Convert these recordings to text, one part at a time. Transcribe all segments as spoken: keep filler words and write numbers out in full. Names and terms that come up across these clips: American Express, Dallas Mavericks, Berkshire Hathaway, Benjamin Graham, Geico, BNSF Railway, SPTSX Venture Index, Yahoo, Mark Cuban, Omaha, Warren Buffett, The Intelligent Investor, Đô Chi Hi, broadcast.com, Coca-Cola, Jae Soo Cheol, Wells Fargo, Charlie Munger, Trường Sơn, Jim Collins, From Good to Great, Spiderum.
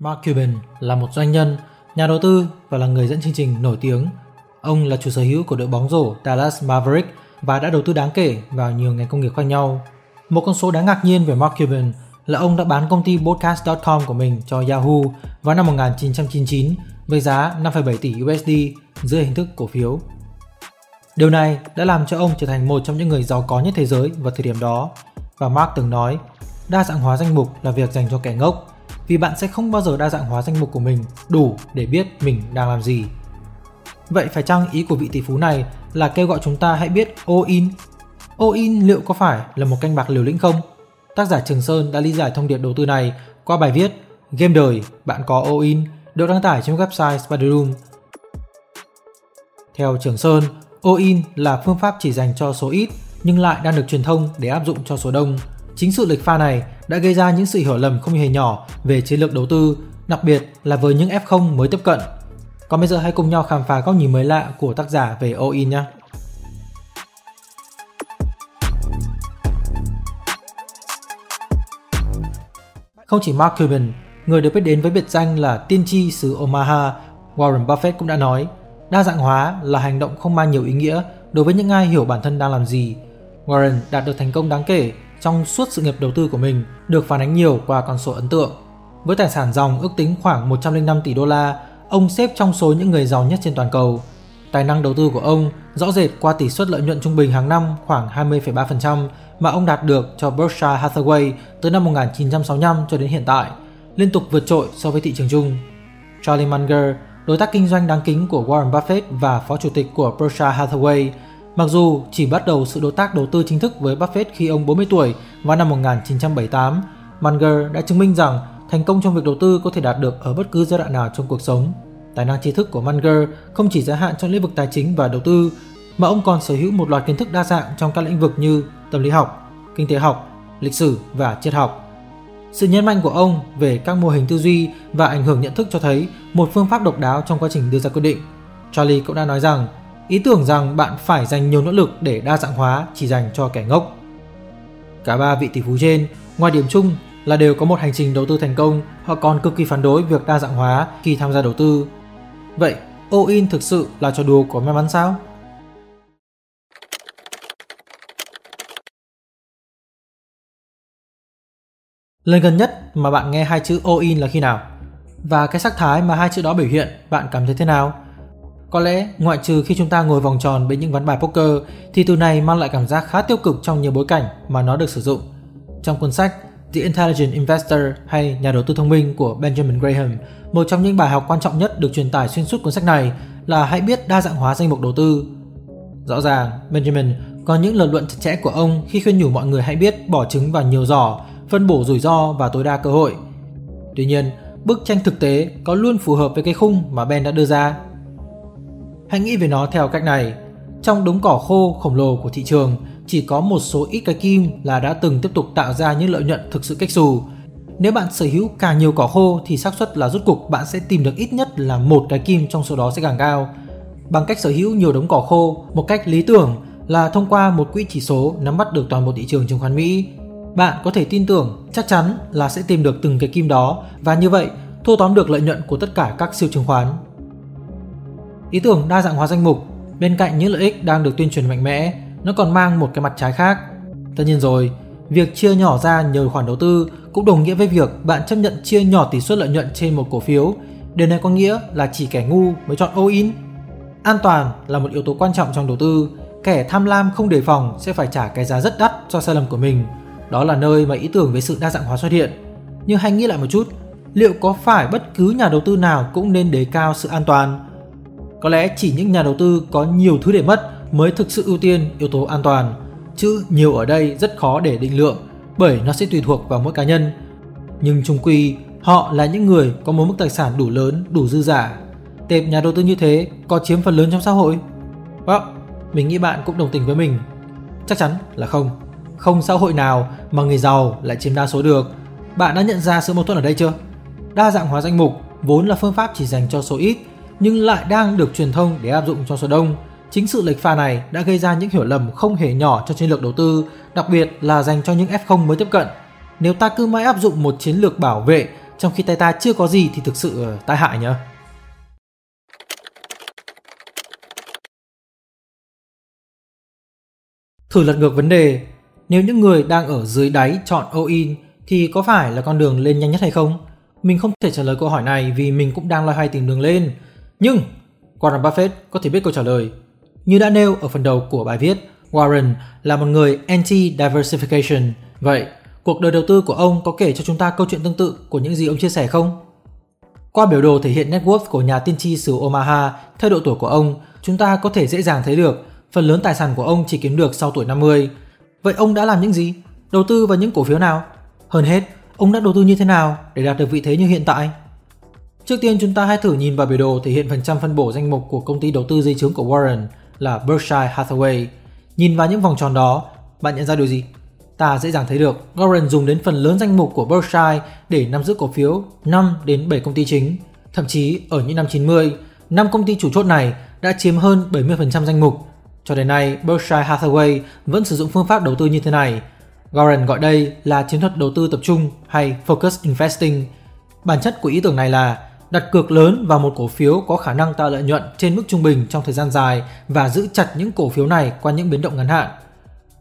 Mark Cuban là một doanh nhân, nhà đầu tư và là người dẫn chương trình nổi tiếng. Ông là chủ sở hữu của đội bóng rổ Dallas Mavericks và đã đầu tư đáng kể vào nhiều ngành công nghiệp khác nhau. Một con số đáng ngạc nhiên về Mark Cuban là ông đã bán công ty broadcast chấm com của mình cho Yahoo vào năm một nghìn chín trăm chín mươi chín với giá năm phẩy bảy tỷ đô la dưới hình thức cổ phiếu. Điều này đã làm cho ông trở thành một trong những người giàu có nhất thế giới vào thời điểm đó. Và Mark từng nói, đa dạng hóa danh mục là việc dành cho kẻ ngốc, vì bạn sẽ không bao giờ đa dạng hóa danh mục của mình đủ để biết mình đang làm gì. Vậy phải chăng ý của vị tỷ phú này là kêu gọi chúng ta hãy biết all in? All in liệu có phải là một canh bạc liều lĩnh không? Tác giả Trường Sơn đã lý giải thông điệp đầu tư này qua bài viết Game đời, bạn có all in được đăng tải trên website Spiderum. Theo Trường Sơn, all in là phương pháp chỉ dành cho số ít nhưng lại đang được truyền thông để áp dụng cho số đông. Chính sự lệch pha này đã gây ra những sự hiểu lầm không hề nhỏ về chiến lược đầu tư, đặc biệt là với những ép không mới tiếp cận. Còn bây giờ hãy cùng nhau khám phá góc nhìn mới lạ của tác giả về all in nhé. Không chỉ Mark Cuban, người được biết đến với biệt danh là tiên tri xứ Omaha, Warren Buffett cũng đã nói, đa dạng hóa là hành động không mang nhiều ý nghĩa đối với những ai hiểu bản thân đang làm gì. Warren đạt được thành công đáng kể trong suốt sự nghiệp đầu tư của mình, được phản ánh nhiều qua con số ấn tượng. Với tài sản ròng ước tính khoảng một trăm lẻ năm tỷ đô la, ông xếp trong số những người giàu nhất trên toàn cầu. Tài năng đầu tư của ông rõ rệt qua tỷ suất lợi nhuận trung bình hàng năm khoảng hai mươi phẩy ba phần trăm mà ông đạt được cho Berkshire Hathaway từ năm một nghìn chín trăm sáu mươi lăm cho đến hiện tại, liên tục vượt trội so với thị trường chung. Charlie Munger, đối tác kinh doanh đáng kính của Warren Buffett và phó chủ tịch của Berkshire Hathaway, mặc dù chỉ bắt đầu sự đối tác đầu tư chính thức với Buffett khi ông bốn mươi tuổi vào năm một nghìn chín trăm bảy mươi tám, Munger đã chứng minh rằng thành công trong việc đầu tư có thể đạt được ở bất cứ giai đoạn nào trong cuộc sống. Tài năng tri thức của Munger không chỉ giới hạn trong lĩnh vực tài chính và đầu tư, mà ông còn sở hữu một loạt kiến thức đa dạng trong các lĩnh vực như tâm lý học, kinh tế học, lịch sử và triết học. Sự nhấn mạnh của ông về các mô hình tư duy và ảnh hưởng nhận thức cho thấy một phương pháp độc đáo trong quá trình đưa ra quyết định. Charlie cũng đã nói rằng, ý tưởng rằng bạn phải dành nhiều nỗ lực để đa dạng hóa chỉ dành cho kẻ ngốc. Cả ba vị tỷ phú trên, ngoài điểm chung là đều có một hành trình đầu tư thành công, họ còn cực kỳ phản đối việc đa dạng hóa khi tham gia đầu tư. Vậy, all in thực sự là trò đùa của may mắn sao? Lần gần nhất mà bạn nghe hai chữ all in là khi nào? Và cái sắc thái mà hai chữ đó biểu hiện, bạn cảm thấy thế nào? Có lẽ ngoại trừ khi chúng ta ngồi vòng tròn bên những ván bài poker thì từ này mang lại cảm giác khá tiêu cực trong nhiều bối cảnh mà nó được sử dụng. Trong cuốn sách The Intelligent Investor hay Nhà đầu tư thông minh của Benjamin Graham, một trong những bài học quan trọng nhất được truyền tải xuyên suốt cuốn sách này là hãy biết đa dạng hóa danh mục đầu tư. Rõ ràng, Benjamin có những lời luận chặt chẽ của ông khi khuyên nhủ mọi người hãy biết bỏ trứng vào nhiều giỏ, phân bổ rủi ro và tối đa cơ hội. Tuy nhiên, bức tranh thực tế có luôn phù hợp với cái khung mà Ben đã đưa ra. Hãy nghĩ về nó theo cách này. Trong đống cỏ khô khổng lồ của thị trường, chỉ có một số ít cái kim là đã từng tiếp tục tạo ra những lợi nhuận thực sự kếch xù. Nếu bạn sở hữu càng nhiều cỏ khô thì xác suất là rút cục bạn sẽ tìm được ít nhất là một cái kim trong số đó sẽ càng cao. Bằng cách sở hữu nhiều đống cỏ khô, một cách lý tưởng là thông qua một quỹ chỉ số nắm bắt được toàn bộ thị trường chứng khoán Mỹ. Bạn có thể tin tưởng chắc chắn là sẽ tìm được từng cái kim đó và như vậy thâu tóm được lợi nhuận của tất cả các siêu chứng khoán. Ý tưởng đa dạng hóa danh mục, bên cạnh những lợi ích đang được tuyên truyền mạnh mẽ, nó còn mang một cái mặt trái khác. Tất nhiên rồi, việc chia nhỏ ra nhiều khoản đầu tư cũng đồng nghĩa với việc bạn chấp nhận chia nhỏ tỷ suất lợi nhuận trên một cổ phiếu. Điều này có nghĩa là chỉ kẻ ngu mới chọn all in. An toàn là một yếu tố quan trọng trong đầu tư. Kẻ tham lam không đề phòng sẽ phải trả cái giá rất đắt cho sai lầm của mình. Đó là nơi mà ý tưởng về sự đa dạng hóa xuất hiện. Nhưng hãy nghĩ lại một chút, liệu có phải bất cứ nhà đầu tư nào cũng nên đề cao sự an toàn? Có lẽ chỉ những nhà đầu tư có nhiều thứ để mất mới thực sự ưu tiên yếu tố an toàn, chứ nhiều ở đây rất khó để định lượng bởi nó sẽ tùy thuộc vào mỗi cá nhân. Nhưng chung quy, họ là những người có một mức tài sản đủ lớn, đủ dư giả. Tệp nhà đầu tư như thế có chiếm phần lớn trong xã hội? Well, mình nghĩ bạn cũng đồng tình với mình. Chắc chắn là không. Không xã hội nào mà người giàu lại chiếm đa số được. Bạn đã nhận ra sự mâu thuẫn ở đây chưa? Đa dạng hóa danh mục vốn là phương pháp chỉ dành cho số ít, nhưng lại đang được truyền thông để áp dụng cho số đông. Chính sự lệch pha này đã gây ra những hiểu lầm không hề nhỏ cho chiến lược đầu tư, đặc biệt là dành cho những ép không mới tiếp cận. Nếu ta cứ mãi áp dụng một chiến lược bảo vệ trong khi tay ta chưa có gì thì thực sự tai hại nhá. Thử lật ngược vấn đề, nếu những người đang ở dưới đáy chọn all-in thì có phải là con đường lên nhanh nhất hay không? Mình không thể trả lời câu hỏi này vì mình cũng đang loay hoay tìm đường lên. Nhưng Warren Buffett có thể biết câu trả lời. Như đã nêu ở phần đầu của bài viết, Warren là một người anti-diversification. Vậy, cuộc đời đầu tư của ông có kể cho chúng ta câu chuyện tương tự của những gì ông chia sẻ không? Qua biểu đồ thể hiện net worth của nhà tiên tri xứ Omaha theo độ tuổi của ông, chúng ta có thể dễ dàng thấy được phần lớn tài sản của ông chỉ kiếm được sau tuổi năm mươi. Vậy ông đã làm những gì? Đầu tư vào những cổ phiếu nào? Hơn hết, ông đã đầu tư như thế nào để đạt được vị thế như hiện tại? Trước tiên chúng ta hãy thử nhìn vào biểu đồ thể hiện phần trăm phân bổ danh mục của công ty đầu tư dây chứng của Warren là Berkshire Hathaway. Nhìn vào những vòng tròn đó, bạn nhận ra điều gì? Ta dễ dàng thấy được Warren dùng đến phần lớn danh mục của Berkshire để nắm giữ cổ phiếu năm đến bảy công ty chính. Thậm chí ở những năm chín mươi, năm công ty chủ chốt này đã chiếm hơn bảy mươi phần trăm danh mục. Cho đến nay, Berkshire Hathaway vẫn sử dụng phương pháp đầu tư như thế này. Warren gọi đây là chiến thuật đầu tư tập trung hay Focus Investing. Bản chất của ý tưởng này là đặt cược lớn vào một cổ phiếu có khả năng tạo lợi nhuận trên mức trung bình trong thời gian dài và giữ chặt những cổ phiếu này qua những biến động ngắn hạn.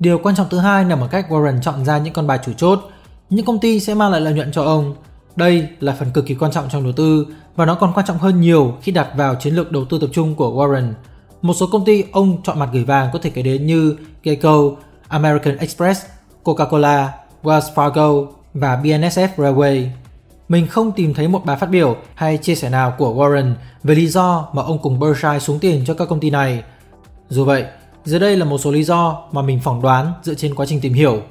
Điều quan trọng thứ hai nằm ở cách Warren chọn ra những con bài chủ chốt. Những công ty sẽ mang lại lợi nhuận cho ông. Đây là phần cực kỳ quan trọng trong đầu tư và nó còn quan trọng hơn nhiều khi đặt vào chiến lược đầu tư tập trung của Warren. Một số công ty ông chọn mặt gửi vàng có thể kể đến như Geico, American Express, Coca-Cola, Wells Fargo và bê en ét ép Railway. Mình không tìm thấy một bài phát biểu hay chia sẻ nào của Warren về lý do mà ông cùng Berkshire xuống tiền cho các công ty này. Dù vậy, dưới đây là một số lý do mà mình phỏng đoán dựa trên quá trình tìm hiểu.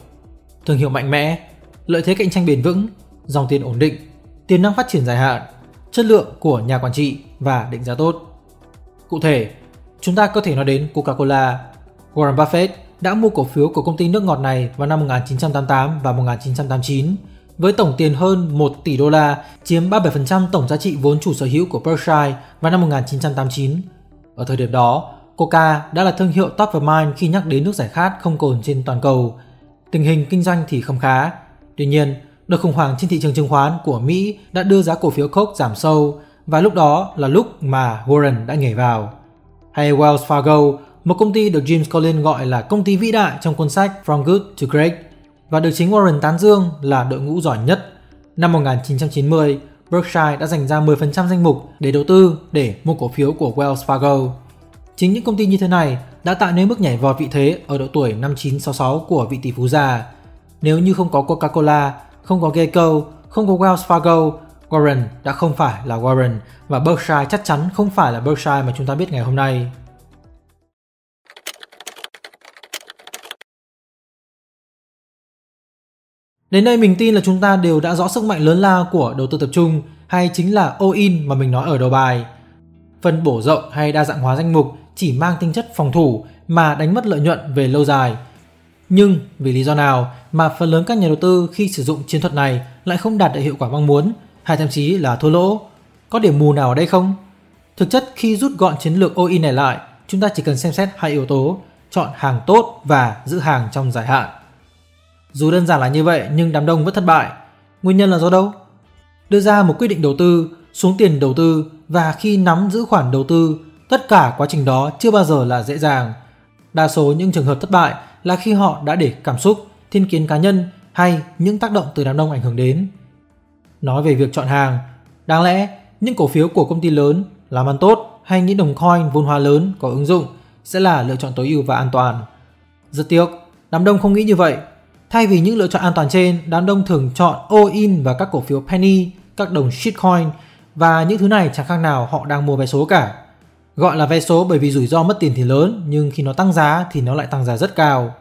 Thương hiệu mạnh mẽ, lợi thế cạnh tranh bền vững, dòng tiền ổn định, tiềm năng phát triển dài hạn, chất lượng của nhà quản trị và định giá tốt. Cụ thể, chúng ta có thể nói đến Coca-Cola. Warren Buffett đã mua cổ phiếu của công ty nước ngọt này vào năm một nghìn chín trăm tám mươi tám và một nghìn chín trăm tám mươi chín với tổng tiền hơn một tỷ đô la, chiếm ba mươi bảy phần trăm tổng giá trị vốn chủ sở hữu của Berkshire vào năm một nghìn chín trăm tám mươi chín. Ở thời điểm đó, Coca đã là thương hiệu top of mind khi nhắc đến nước giải khát không cồn trên toàn cầu. Tình hình kinh doanh thì không khá. Tuy nhiên, đợt khủng hoảng trên thị trường chứng khoán của Mỹ đã đưa giá cổ phiếu Coke giảm sâu và lúc đó là lúc mà Warren đã nhảy vào. Hay Wells Fargo, một công ty được Jim Collins gọi là công ty vĩ đại trong cuốn sách From Good to Great và được chính Warren tán dương là đội ngũ giỏi nhất. Năm một nghìn chín trăm chín mươi, Berkshire đã dành ra mười phần trăm danh mục để đầu tư để mua cổ phiếu của Wells Fargo. Chính những công ty như thế này đã tạo nên bước nhảy vọt vị thế ở độ tuổi năm mươi chín sáu mươi sáu của vị tỷ phú già. Nếu như không có Coca-Cola, không có Geico, không có Wells Fargo, Warren đã không phải là Warren và Berkshire chắc chắn không phải là Berkshire mà chúng ta biết ngày hôm nay. Đến đây mình tin là chúng ta đều đã rõ sức mạnh lớn lao của đầu tư tập trung hay chính là all-in mà mình nói ở đầu bài. Phân bổ rộng hay đa dạng hóa danh mục chỉ mang tính chất phòng thủ mà đánh mất lợi nhuận về lâu dài. Nhưng vì lý do nào mà phần lớn các nhà đầu tư khi sử dụng chiến thuật này lại không đạt được hiệu quả mong muốn hay thậm chí là thua lỗ? Có điểm mù nào ở đây không? Thực chất khi rút gọn chiến lược all-in này lại, chúng ta chỉ cần xem xét hai yếu tố, chọn hàng tốt và giữ hàng trong dài hạn. Dù đơn giản là như vậy nhưng đám đông vẫn thất bại. Nguyên nhân là do đâu? Đưa ra một quyết định đầu tư, xuống tiền đầu tư và khi nắm giữ khoản đầu tư, tất cả quá trình đó chưa bao giờ là dễ dàng. Đa số những trường hợp thất bại là khi họ đã để cảm xúc, thiên kiến cá nhân hay những tác động từ đám đông ảnh hưởng đến. Nói về việc chọn hàng, đáng lẽ những cổ phiếu của công ty lớn, làm ăn tốt hay những đồng coin vốn hóa lớn có ứng dụng sẽ là lựa chọn tối ưu và an toàn. Rất tiếc, đám đông không nghĩ như vậy. Thay vì những lựa chọn an toàn trên, đám đông thường chọn all-in vào các cổ phiếu penny, các đồng shitcoin và những thứ này chẳng khác nào họ đang mua vé số cả. Gọi là vé số bởi vì rủi ro mất tiền thì lớn nhưng khi nó tăng giá thì nó lại tăng giá rất cao.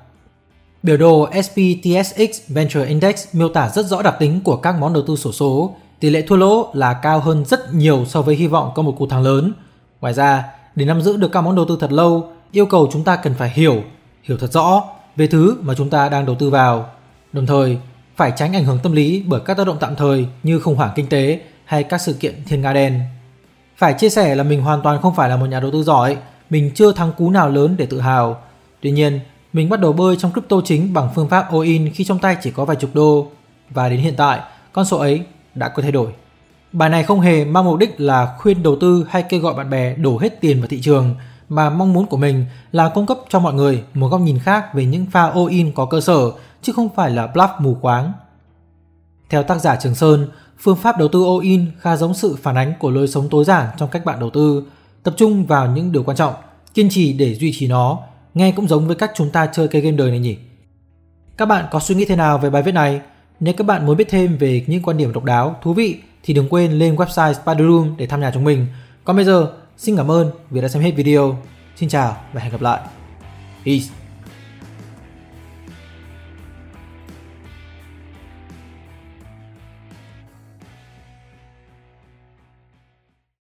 Biểu đồ ét pê tê ét ích Venture Index miêu tả rất rõ đặc tính của các món đầu tư xổ số, tỷ lệ thua lỗ là cao hơn rất nhiều so với hy vọng có một cú thắng lớn. Ngoài ra, để nắm giữ được các món đầu tư thật lâu, yêu cầu chúng ta cần phải hiểu, hiểu thật rõ về thứ mà chúng ta đang đầu tư vào. Đồng thời, phải tránh ảnh hưởng tâm lý bởi các tác động tạm thời như khủng hoảng kinh tế hay các sự kiện thiên nga đen. Phải chia sẻ là mình hoàn toàn không phải là một nhà đầu tư giỏi, mình chưa thắng cú nào lớn để tự hào. Tuy nhiên, mình bắt đầu bơi trong crypto chính bằng phương pháp all-in khi trong tay chỉ có vài chục đô. Và đến hiện tại, con số ấy đã có thay đổi. Bài này không hề mang mục đích là khuyên đầu tư hay kêu gọi bạn bè đổ hết tiền vào thị trường, mà mong muốn của mình là cung cấp cho mọi người một góc nhìn khác về những pha all-in có cơ sở, chứ không phải là bluff mù quáng. Theo tác giả Trường Sơn, phương pháp đầu tư all-in khá giống sự phản ánh của lối sống tối giản trong cách bạn đầu tư, tập trung vào những điều quan trọng, kiên trì để duy trì nó, nghe cũng giống với cách chúng ta chơi cái game đời này nhỉ. Các bạn có suy nghĩ thế nào về bài viết này? Nếu các bạn muốn biết thêm về những quan điểm độc đáo, thú vị thì đừng quên lên website Spiderum để tham gia chúng mình. Còn bây giờ, xin cảm ơn vì đã xem hết video. Xin chào và hẹn gặp lại. Peace!